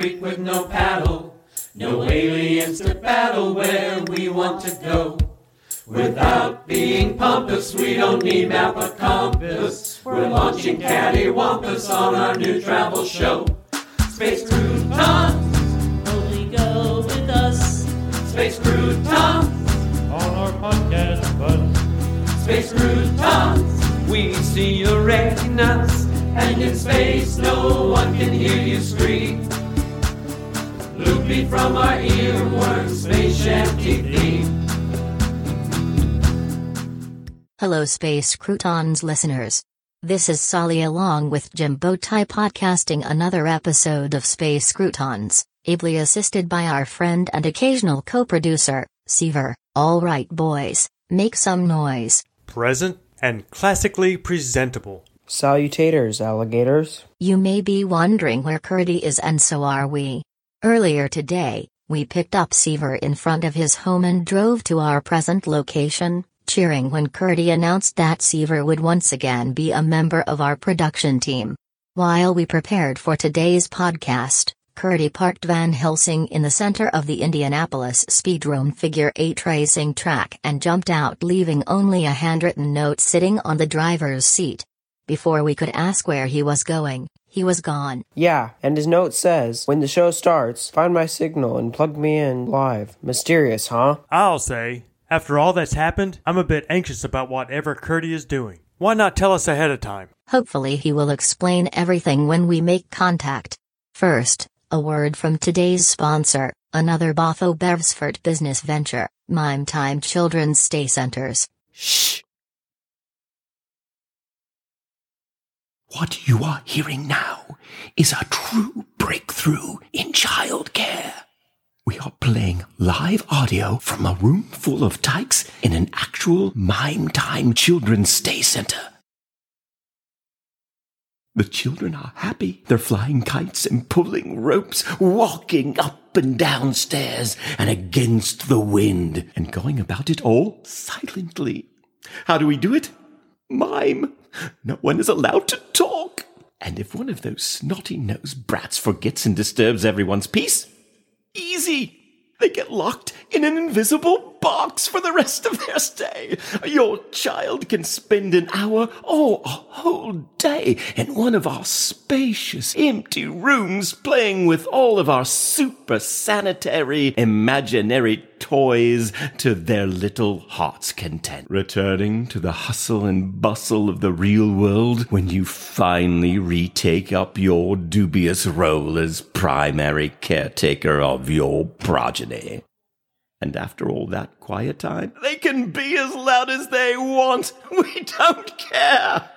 creek with no paddle, no aliens to battle where we want to go. Without being pompous, we don't need map or compass. We're launching Caddywhompus on our new travel show. Space Croutons, only go with us. Space Croutons, on our podcast bus. Space Croutons, we see you recognize. And in space, no one can hear you scream. Loopy from our earworm, space shanty theme. Hello, Space Croutons listeners. This is Solly along with Jimbo Tai podcasting another episode of Space Croutons, ably assisted by our friend and occasional co-producer, Seaver. All right, boys, make some noise. Present and classically presentable. Salutators, alligators. You may be wondering where Kurdy is, and so are we. Earlier today, we picked up Seaver in front of his home and drove to our present location, cheering when Kurdy announced that Seaver would once again be a member of our production team. While we prepared for today's podcast, Kurdy parked Van Helsing in the center of the Indianapolis Speedrome Figure 8 racing track and jumped out, leaving only a handwritten note sitting on the driver's seat. Before we could ask where he was going, he was gone. Yeah, and his note says, when the show starts, find my signal and plug me in live. Mysterious, huh? I'll say, after all that's happened, I'm a bit anxious about whatever Kurdy is doing. Why not tell us ahead of time? Hopefully he will explain everything when we make contact. First, a word from today's sponsor, another Bafo Bervesford business venture, Mime Time Children's Stay Centers. Shh! What you are hearing now is a true breakthrough in childcare. We are playing live audio from a room full of tykes in an actual Mime Time Children's Stay Center. The children are happy. They're flying kites and pulling ropes, walking up and down stairs and against the wind, and going about it all silently. How do we do it? Mime. No one is allowed to talk. And if one of those snotty-nosed brats forgets and disturbs everyone's peace, easy. They get locked in an invisible box for the rest of their stay. Your child can spend an hour or a whole day in one of our spacious, empty rooms playing with all of our super sanitary, imaginary toys to their little heart's content. Returning to the hustle and bustle of the real world when you finally retake up your dubious role as primary caretaker of your progeny. And after all that quiet time, they can be as loud as they want. We don't care.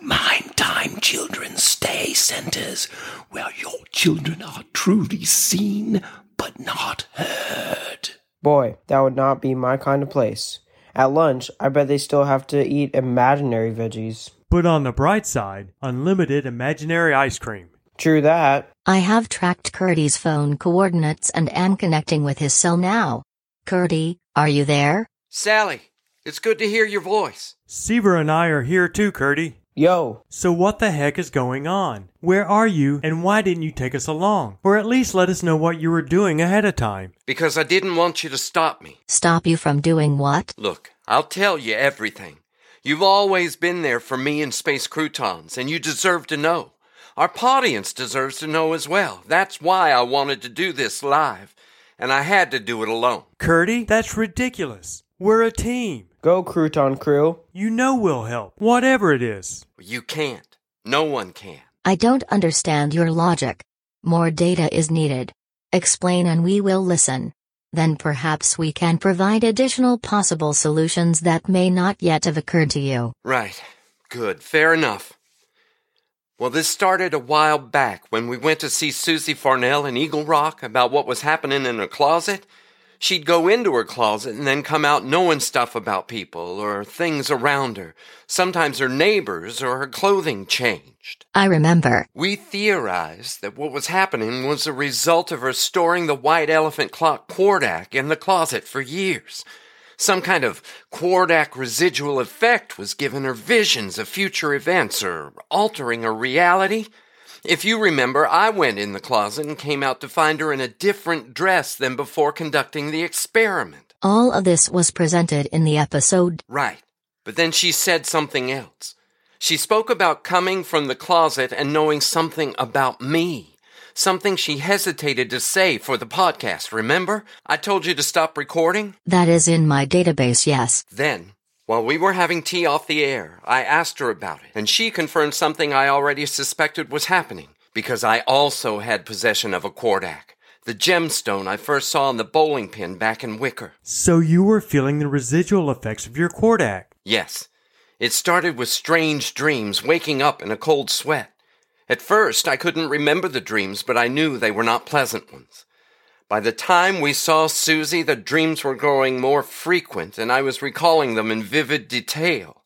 Mime Time Children's Stay Centers, where your children are truly seen but not heard. Boy, that would not be my kind of place. At lunch, I bet they still have to eat imaginary veggies. But on the bright side, unlimited imaginary ice cream. True that. I have tracked Kurdy's phone coordinates and am connecting with his cell now. Kurdy, are you there? Sally, it's good to hear your voice. Seaver and I are here too, Kurdy. Yo. So what the heck is going on? Where are you, and why didn't you take us along? Or at least let us know what you were doing ahead of time. Because I didn't want you to stop me. Stop you from doing what? Look, I'll tell you everything. You've always been there for me and Space Croutons, and you deserve to know. Our audience deserves to know as well. That's why I wanted to do this live, and I had to do it alone. Kurdy, that's ridiculous. We're a team. Go, Crouton Crew. You know we'll help, whatever it is. You can't. No one can. I don't understand your logic. More data is needed. Explain and we will listen. Then perhaps we can provide additional possible solutions that may not yet have occurred to you. Right. Good. Fair enough. Well, this started a while back when we went to see Susie Farnell in Eagle Rock about what was happening in her closet. She'd go into her closet and then come out knowing stuff about people or things around her. Sometimes her neighbors or her clothing changed. I remember. We theorized that what was happening was a result of her storing the white elephant clock Kordak in the closet for years. Some kind of Kordak residual effect was giving her visions of future events or altering her reality. If you remember, I went in the closet and came out to find her in a different dress than before conducting the experiment. All of this was presented in the episode. Right. But then she said something else. She spoke about coming from the closet and knowing something about me. Something she hesitated to say for the podcast, remember? I told you to stop recording? That is in my database, yes. Then, while we were having tea off the air, I asked her about it, and she confirmed something I already suspected was happening, because I also had possession of a Kordak, the gemstone I first saw in the bowling pin back in Wicker. So you were feeling the residual effects of your Kordak? Yes. It started with strange dreams, waking up in a cold sweat. At first, I couldn't remember the dreams, but I knew they were not pleasant ones. By the time we saw Susie, the dreams were growing more frequent, and I was recalling them in vivid detail.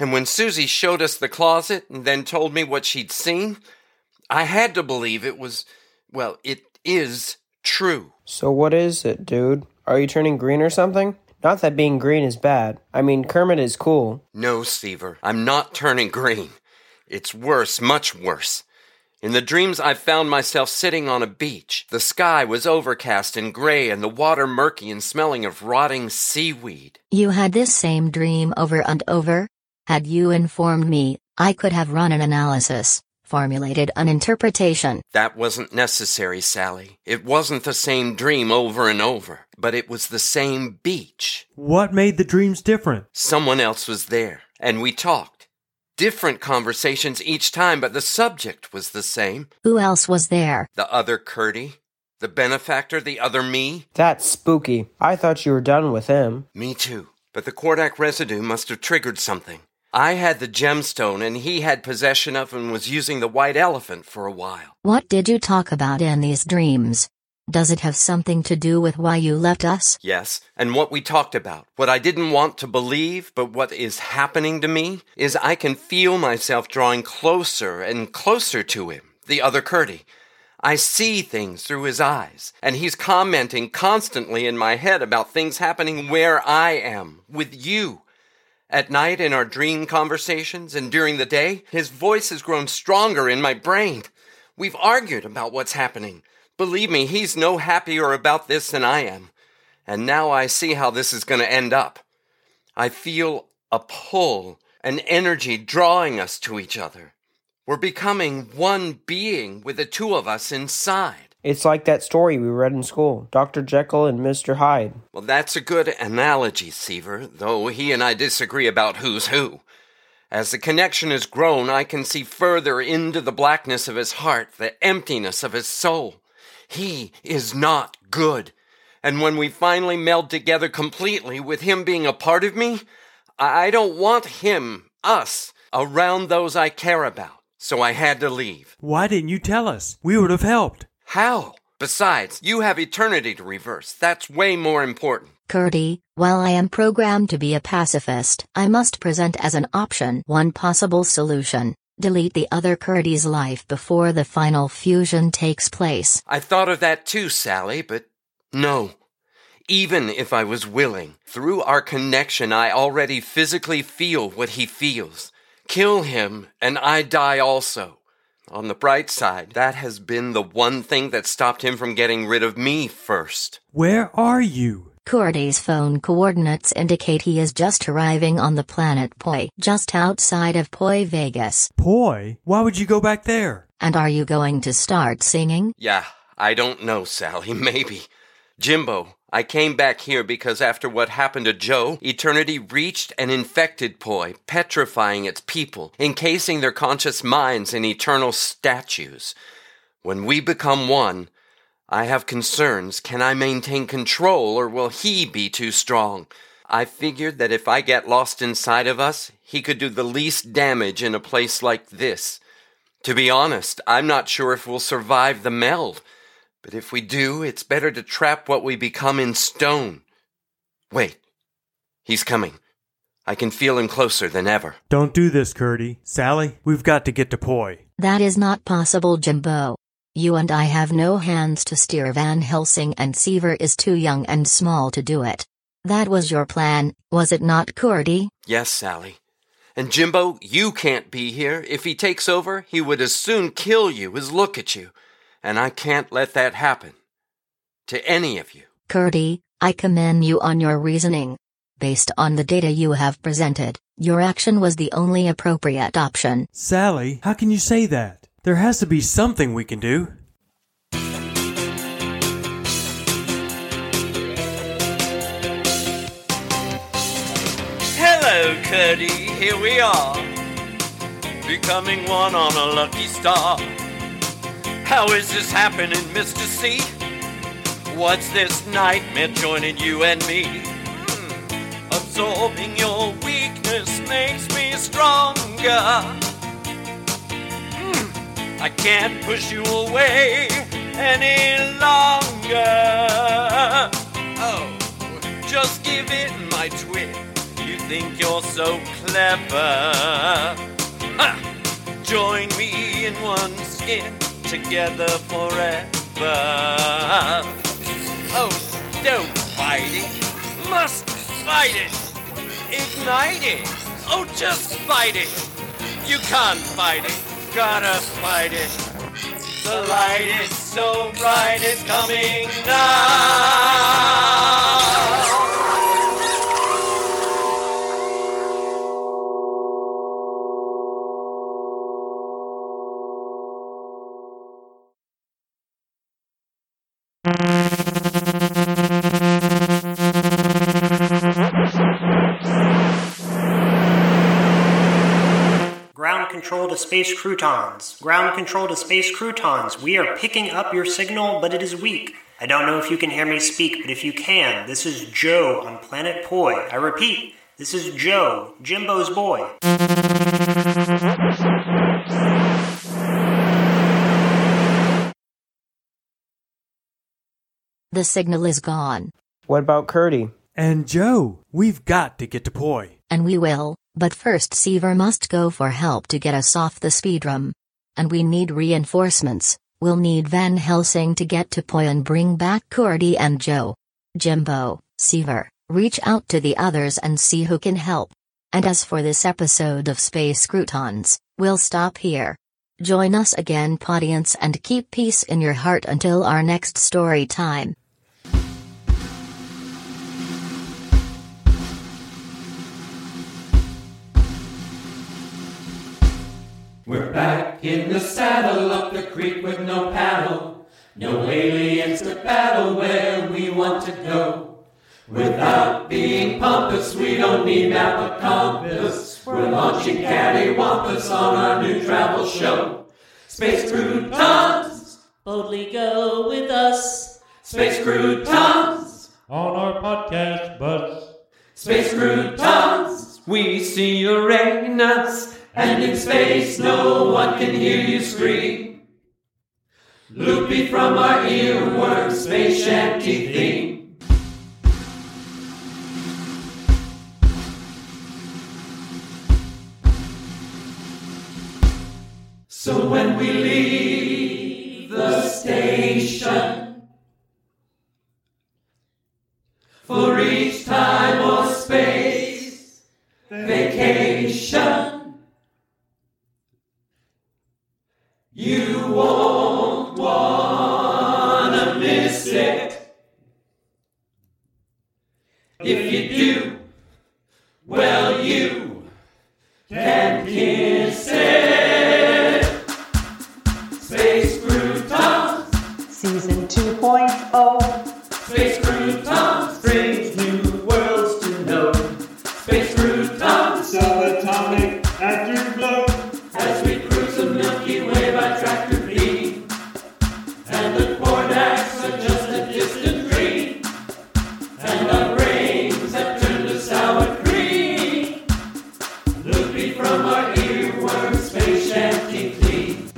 And when Susie showed us the closet and then told me what she'd seen, I had to believe it was, well, it is true. So what is it, dude? Are you turning green or something? Not that being green is bad. I mean, Kermit is cool. No, Seaver, I'm not turning green. It's worse, much worse. In the dreams, I found myself sitting on a beach. The sky was overcast and gray, and the water murky and smelling of rotting seaweed. You had this same dream over and over? Had you informed me, I could have run an analysis, formulated an interpretation. That wasn't necessary, Sally. It wasn't the same dream over and over, but it was the same beach. What made the dreams different? Someone else was there, and we talked. Different conversations each time, but the subject was the same. Who else was there? The other Curdy. The benefactor, the other me. That's spooky. I thought you were done with him. Me too. But the Kordak residue must have triggered something. I had the gemstone, and he had possession of and was using the white elephant for a while. What did you talk about in these dreams? Does it have something to do with why you left us? Yes, and what we talked about. What I didn't want to believe, but what is happening to me, is I can feel myself drawing closer and closer to him, the other Curdy. I see things through his eyes, and he's commenting constantly in my head about things happening where I am, with you. At night, in our dream conversations, and during the day, his voice has grown stronger in my brain. We've argued about what's happening. Believe me, he's no happier about this than I am. And now I see how this is going to end up. I feel a pull, an energy drawing us to each other. We're becoming one being with the two of us inside. It's like that story we read in school, Dr. Jekyll and Mr. Hyde. Well, that's a good analogy, Seaver, though he and I disagree about who's who. As the connection has grown, I can see further into the blackness of his heart, the emptiness of his soul. He is not good. And when we finally meld together completely with him being a part of me, I don't want him, us, around those I care about. So I had to leave. Why didn't you tell us? We would have helped. How? Besides, you have eternity to reverse. That's way more important. Curdy, while I am programmed to be a pacifist, I must present as an option one possible solution. Delete the other Curdy's life before the final fusion takes place. I thought of that too, Sally, but no. Even if I was willing, through our connection, I already physically feel what he feels. Kill him, and I die also. On the bright side, that has been the one thing that stopped him from getting rid of me first. Where are you? Curdy's phone coordinates indicate he is just arriving on the planet Poi, just outside of Poi Vegas. Poi? Why would you go back there? And are you going to start singing? Yeah, I don't know, Sally. Maybe. Jimbo, I came back here because after what happened to Joe, Eternity reached and infected Poi, petrifying its people, encasing their conscious minds in eternal statues. When we become one, I have concerns. Can I maintain control, or will he be too strong? I figured that if I get lost inside of us, he could do the least damage in a place like this. To be honest, I'm not sure if we'll survive the meld. But if we do, it's better to trap what we become in stone. Wait. He's coming. I can feel him closer than ever. Don't do this, Curdy. Sally, we've got to get to Poi. That is not possible, Jimbo. You and I have no hands to steer Van Helsing, and Seaver is too young and small to do it. That was your plan, was it not, Curdy? Yes, Sally. And Jimbo, you can't be here. If he takes over, he would as soon kill you as look at you. And I can't let that happen. To any of you. Kurdy, I commend you on your reasoning. Based on the data you have presented, your action was the only appropriate option. Sally, how can you say that? There has to be something we can do. Hello, Kurdy. Here we are. Becoming one on a lucky star. How is this happening, Mr. C? What's this nightmare joining you and me? Absorbing your weakness makes me stronger. I can't push you away any longer. Oh, just give in, my twin. You think you're so clever. Ha! Join me in one skin, together forever. Oh, don't fight it. Must fight it! Ignite it! Oh, just fight it! You can't fight it! Gotta fight it! The light is so bright, it's coming now! Ground control to Space Croutons. Ground control to Space Croutons. We are picking up your signal, but it is weak. I don't know if you can hear me speak, but if you can, this is Joe on Planet Poi. I repeat, this is Joe, Jimbo's boy. The signal is gone. What about Kurdy? And Joe, we've got to get to Poi. And we will, but first Seaver must go for help to get us off the speedrome. And we need reinforcements. We'll need Van Helsing to get to Poi and bring back Kurdy and Joe. Jimbo, Seaver, reach out to the others and see who can help. And as for this episode of Space Croutons, we'll stop here. Join us again, Podience, and keep peace in your heart until our next story time. We're back in the saddle, up the creek with no paddle. No aliens to battle where we want to go. Without being pompous, we don't need map or compass. We're launching Caddywhompus on our new travel show. Space Croutons! Boldly go with us. Space Croutons! On our podcast bus. Space Croutons! We see Uranus. And in space, no one can hear you scream. Loopy from our earworm space shanty theme. So when we leave the station, for each time or space vacation, you won't wanna miss it. If you do, well, you can kiss it. Space Croutons. Season 2.0. Space Croutons brings new worlds to know. Space Croutons. Subatomic afterglow. As we cruise the Milky Way. Tractor B, and the Kordaks are just a distant dream, and our brains have turned to sour cream. Loopy from our earworm space shanty clean.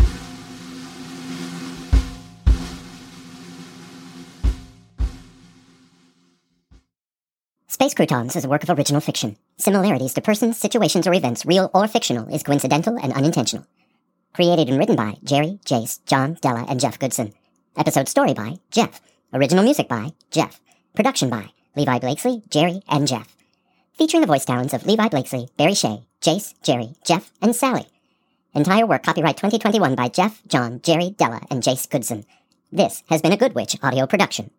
Space Croutons is a work of original fiction. Similarities to persons, situations, or events, real or fictional, is coincidental and unintentional. Created and written by Jerry, Jace, John, Della, and Jeff Goodson. Episode story by Jeff. Original music by Jeff. Production by Levi Blakesley, Jerry, and Jeff. featuring the voice talents of Levi Blakesley, Barry Shea, Jace, Jerry, Jeff, and Sally. Entire work copyright 2021 by Jeff, John, Jerry, Della, and Jace Goodson. This has been a Good Witch audio production.